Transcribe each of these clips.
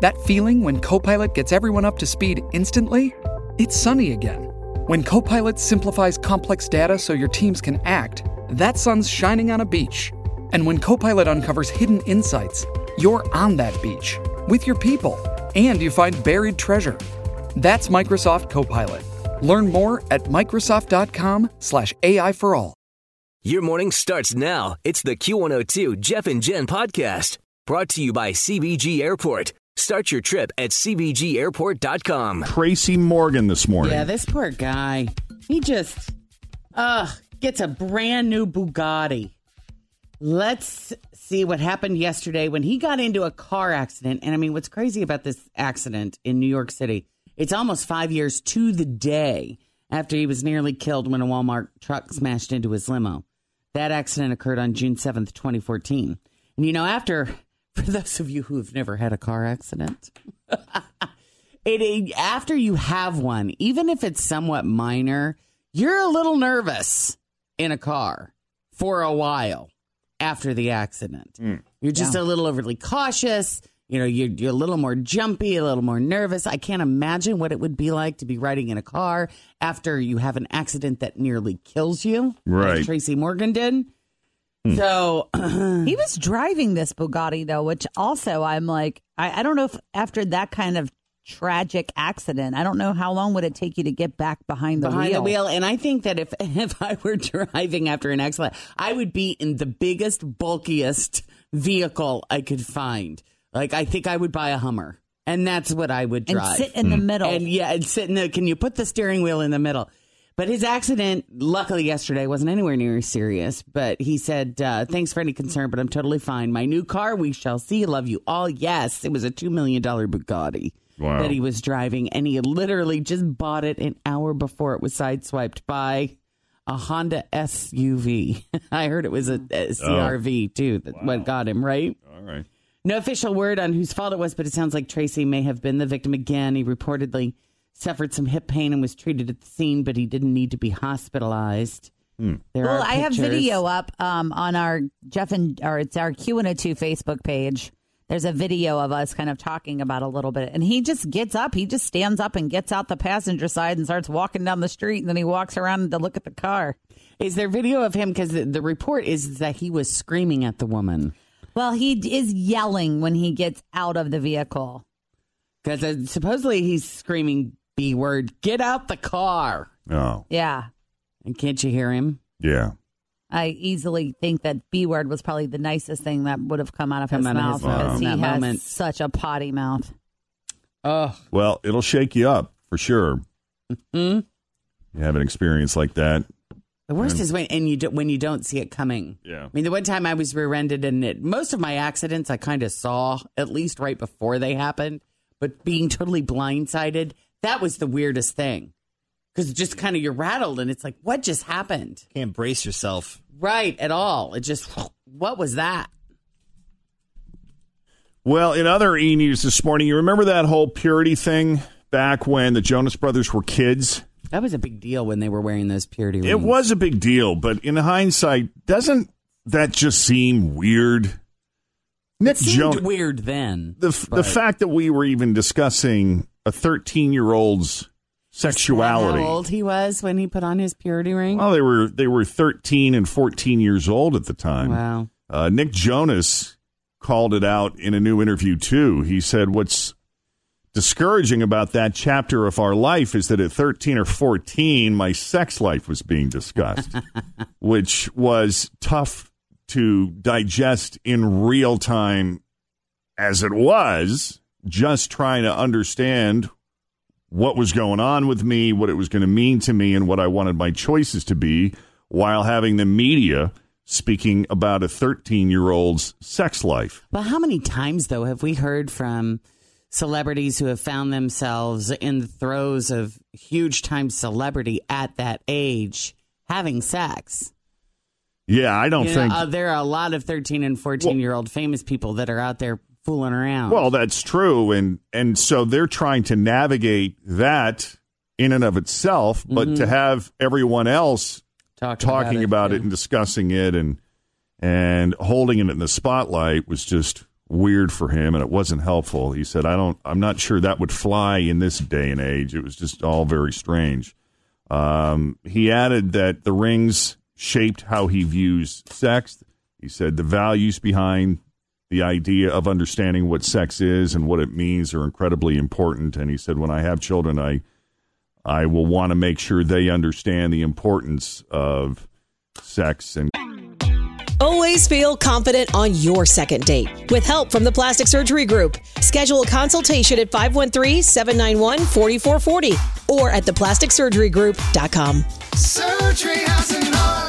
That feeling when Copilot gets everyone up to speed instantly? It's sunny again. When Copilot simplifies complex data so your teams can act, that sun's shining on a beach. And when Copilot uncovers hidden insights, you're on that beach with your people and you find buried treasure. That's Microsoft Copilot. Learn more at Microsoft.com/AI for all. Your morning starts now. It's the Q102 Jeff and Jen podcast brought to you by CBG Airport. Start your trip at CBGAirport.com. Tracy Morgan this morning. Yeah, this poor guy. He just gets a brand new Bugatti. Let's see what happened yesterday when he got into a car accident. And I mean, what's crazy about this accident in New York City, it's almost 5 years to the day after he was nearly killed when a Walmart truck smashed into his limo. That accident occurred on June 7th, 2014. And you know, after... For those of you who have never had a car accident, after you have one, even if it's somewhat minor, you're a little nervous in a car for a while after the accident. You're just a little overly cautious. You know, you're a little more jumpy, a little more nervous. I can't imagine what it would be like to be riding in a car after you have an accident that nearly kills you. Right. Like Tracy Morgan did. So he was driving this Bugatti, though, which also I'm like, I don't know if after that kind of tragic accident, I don't know how long would it take you to get back behind the wheel. And I think that if I were driving after an accident, I would be in the biggest, bulkiest vehicle I could find. Like, I think I would buy a Hummer, and that's what I would drive. And sit in the middle. And sit in the, can you put the steering wheel in the middle? But his accident, luckily yesterday, wasn't anywhere near serious. But he said, thanks for any concern, but I'm totally fine. My new car, we shall see. Love you all. Yes, it was a $2 million Bugatti that he was driving. And he literally just bought it an hour before it was sideswiped by a Honda SUV. I heard it was a CRV, too. That's what got him, right? All right. No official word on whose fault it was, but it sounds like Tracy may have been the victim again. He reportedly suffered some hip pain and was treated at the scene, but he didn't need to be hospitalized. Well, I have video up on our Jeff and or it's our Q102 Facebook page. There's a video of us kind of talking about a little bit, and he just gets up. He just stands up and gets out the passenger side and starts walking down the street, and then he walks around to look at the car. Is there video of him? Because the report is that he was screaming at the woman. Well, he is yelling when he gets out of the vehicle. Because supposedly he's screaming B word, get out the car. Oh. Yeah. And can't you hear him? Yeah. I easily think that B word was probably the nicest thing that would have come out of his mouth. Because he has such a potty mouth. Oh. Well, it'll shake you up for sure. Mm-hmm. You have an experience like that. The worst is when you don't see it coming. Yeah. I mean, the one time I was rear-ended, and most of my accidents I kind of saw, at least right before they happened. But being totally blindsided, that was the weirdest thing. Because just kind of you're rattled and it's like, what just happened? Can't brace yourself. Right, at all. It just, what was that? Well, in other e-news this morning, you remember that whole purity thing back when the Jonas Brothers were kids? That was a big deal when they were wearing those purity rings. It was a big deal, but in hindsight, doesn't that just seem weird? Nick Jonas, weird then. The fact that we were even discussing a 13-year-old's sexuality. How old he was when he put on his purity ring? Well, they were 13 and 14 years old at the time. Wow. Nick Jonas called it out in a new interview too. He said, "What's discouraging about that chapter of our life is that at 13 or 14, my sex life was being discussed," which was tough to digest in real time as it was, just trying to understand what was going on with me, what it was going to mean to me, and what I wanted my choices to be, while having the media speaking about a 13-year-old's sex life. Well, how many times, though, have we heard from celebrities who have found themselves in the throes of huge time celebrity at that age having sex. Yeah, I don't think... there are a lot of 13 and 14-year-old famous people that are out there fooling around. Well, that's true, and so they're trying to navigate that in and of itself, but to have everyone else talking about it and discussing it and holding it in the spotlight was just weird for him, and it wasn't helpful. He said, I'm not sure that would fly in this day and age. It was just all very strange. He added that the rings shaped how he views sex. He said the values behind the idea of understanding what sex is and what it means are incredibly important. And he said, when I have children, I will want to make sure they understand the importance of sex. And always feel confident on your second date with help from the Plastic Surgery Group. Schedule a consultation at 513-791-4440 or at theplasticsurgerygroup.com. Surgery has an art.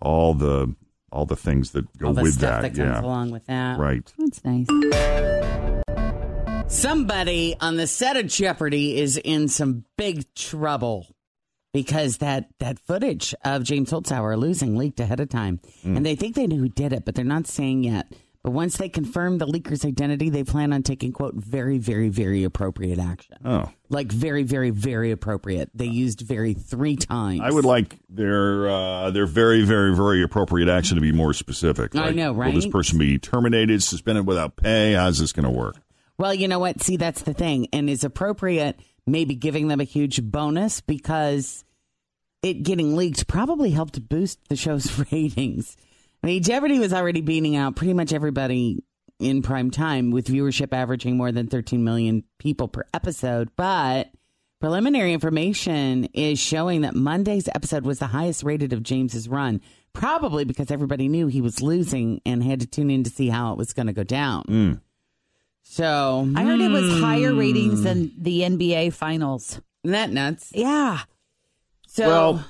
all the things that go with that. All the stuff that comes along with that. Right. That's nice. Somebody on the set of Jeopardy is in some big trouble because that footage of James Holzhauer losing leaked ahead of time. And they think they knew who did it, but they're not saying yet. But once they confirm the leaker's identity, they plan on taking, quote, very, very, very appropriate action. Oh. Like very, very, very appropriate. They used very 3 times. I would like their very, very, very appropriate action to be more specific. Like, I know, right? Will this person be terminated, suspended without pay? How's this going to work? Well, you know what? See, that's the thing. And is appropriate maybe giving them a huge bonus because it getting leaked probably helped boost the show's ratings. I mean, Jeopardy was already beating out pretty much everybody in prime time, with viewership averaging more than 13 million people per episode. But preliminary information is showing that Monday's episode was the highest rated of James's run, probably because everybody knew he was losing and had to tune in to see how it was going to go down. So I heard it was higher ratings than the NBA finals. Isn't that nuts? Yeah. So. Well,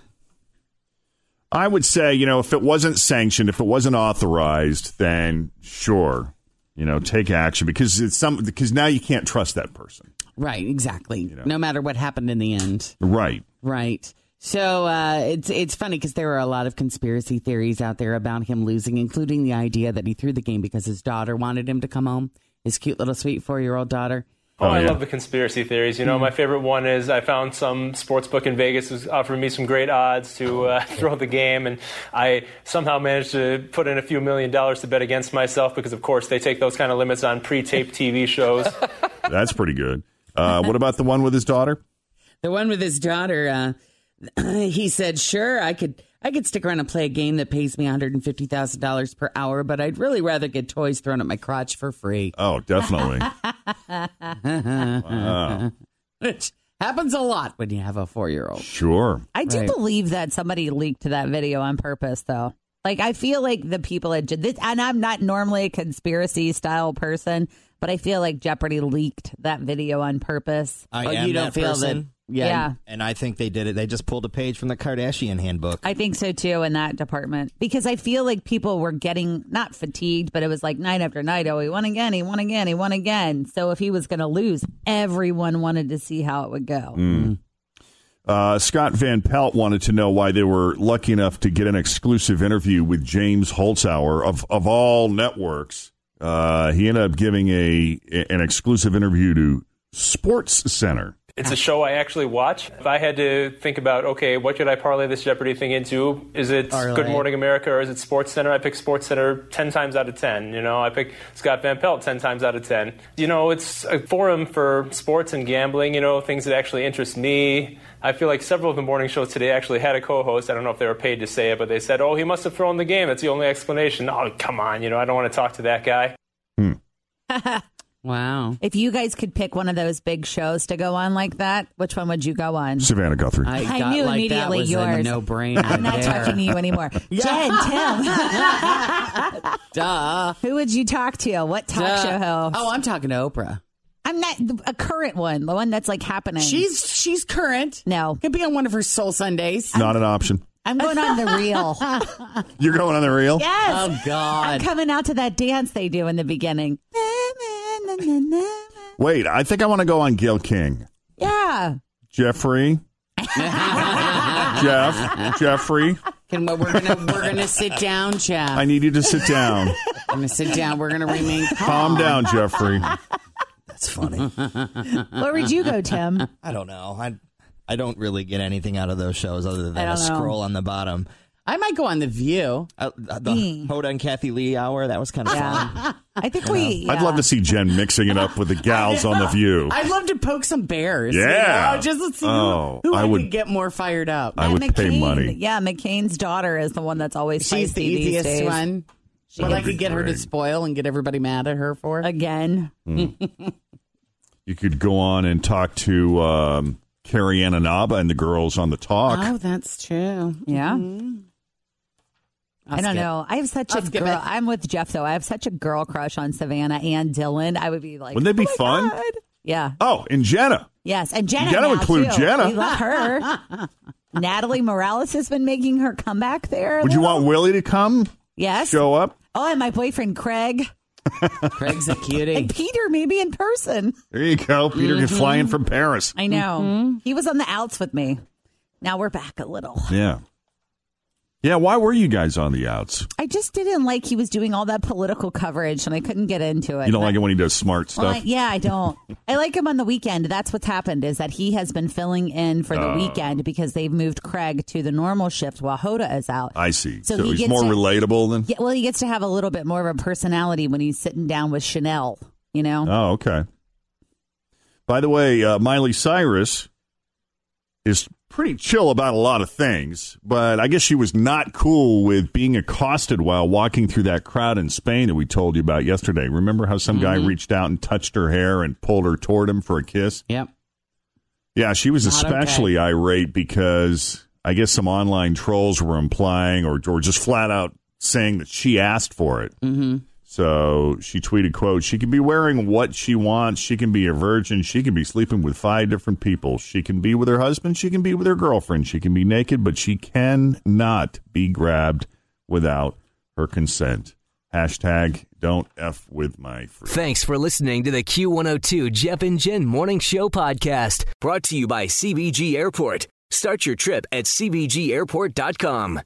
I would say, you know, if it wasn't sanctioned, if it wasn't authorized, then sure, you know, take action because because now you can't trust that person. Right, exactly. You know? No matter what happened in the end. Right. Right. So it's funny because there are a lot of conspiracy theories out there about him losing, including the idea that he threw the game because his daughter wanted him to come home, his cute little sweet 4-year-old daughter. Oh, I love the conspiracy theories. You know, my favorite one is I found some sports book in Vegas was offering me some great odds to throw the game, and I somehow managed to put in a few $1 million to bet against myself because, of course, they take those kind of limits on pre-taped TV shows. That's pretty good. What about the one with his daughter? The one with his daughter, he said, sure, I could stick around and play a game that pays me $150,000 per hour, but I'd really rather get toys thrown at my crotch for free. Oh, definitely. Wow. Which happens a lot when you have a 4-year-old. Sure. I do believe that somebody leaked that video on purpose, though. Like, I feel like the people at and I'm not normally a conspiracy-style person, but I feel like Jeopardy leaked that video on purpose. You don't feel that? Yeah. And I think they did it. They just pulled a page from the Kardashian handbook. I think so, too, in that department. Because I feel like people were getting, not fatigued, but it was like night after night. Oh, he won again. He won again. He won again. So if he was going to lose, everyone wanted to see how it would go. Scott Van Pelt wanted to know why they were lucky enough to get an exclusive interview with James Holzhauer of all networks. He ended up giving an exclusive interview to SportsCenter. It's a show I actually watch. If I had to think about, okay, what could I parlay this Jeopardy thing into? Is it Good Morning America or is it SportsCenter? I pick SportsCenter 10 times out of 10. You know, I pick Scott Van Pelt 10 times out of 10. You know, it's a forum for sports and gambling, you know, things that actually interest me. I feel like several of the morning shows today actually had a co-host. I don't know if they were paid to say it, but they said, oh, he must have thrown the game. That's the only explanation. Oh, come on. You know, I don't want to talk to that guy. Wow. If you guys could pick one of those big shows to go on like that, which one would you go on? Savannah Guthrie. I knew like immediately yours. No-brainer. I'm not talking to you anymore. Jen, Tim. Duh. Who would you talk to? What talk show host? Oh, I'm talking to Oprah. I'm not a current one, the one that's like happening. She's current. No. Could be on one of her Soul Sundays. Not an option. I'm going on the reel. You're going on the reel? Yes. Oh, God. I'm coming out to that dance they do in the beginning. Wait, I think I want to go on Gil King. Yeah. Jeffrey. Jeffrey. We're gonna sit down, Jeff. I need you to sit down. I'm going to sit down. We're going to remain calm. Calm down, Jeffrey. That's funny. Where would you go, Tim? I don't know. I don't really get anything out of those shows other than a scroll on the bottom. I might go on The View. The Hoda and Kathy Lee hour. That was kind of fun. I think I'd love to see Jen mixing it up with the gals on The View. I'd love to poke some bears. Yeah. You know, just to see who could get more fired up. I would pay money. Yeah, McCain's daughter is the one that's always she's the easiest one. But I could get her to spoil and get everybody mad at her for. Again. Mm. You could go on and talk to Carrie Ann Inaba and the girls on The Talk. Oh, that's true. Yeah. Mm-hmm. I don't know. I have such a girl. I'm with Jeff, though. I have such a girl crush on Savannah and Dylan. I would be like, wouldn't that be fun? God. Yeah. Oh, and Jenna. Yes, and Jenna. You got to include Jenna. We love her. Natalie Morales has been making her comeback there. Would you want Willie to come? Yes. Show up. Oh, and my boyfriend Craig. Craig's a cutie. And Peter, maybe in person. There you go. Peter can fly in from Paris. I know. Mm-hmm. He was on the outs with me. Now we're back a little. Yeah. Yeah, why were you guys on the outs? I just didn't like he was doing all that political coverage, and I couldn't get into it. You don't like it when he does smart stuff? I don't. I like him on the weekend. That's what's happened, is that he has been filling in for the weekend because they've moved Craig to the normal shift while Hoda is out. I see. So he's more relatable than? Yeah, well, he gets to have a little bit more of a personality when he's sitting down with Chanel, you know? Oh, okay. By the way, Miley Cyrus is pretty chill about a lot of things, but I guess she was not cool with being accosted while walking through that crowd in Spain that we told you about yesterday. Remember how some guy reached out and touched her hair and pulled her toward him for a kiss? Yep. Yeah, she was especially irate because I guess some online trolls were implying or just flat out saying that she asked for it. Mm-hmm. So she tweeted, quote, "She can be wearing what she wants. She can be a virgin. She can be sleeping with 5 different people. She can be with her husband. She can be with her girlfriend. She can be naked, but she cannot be grabbed without her consent. # don't F with my friend." Thanks for listening to the Q102 Jeff and Jen Morning Show podcast, brought to you by CBG Airport. Start your trip at CBGAirport.com.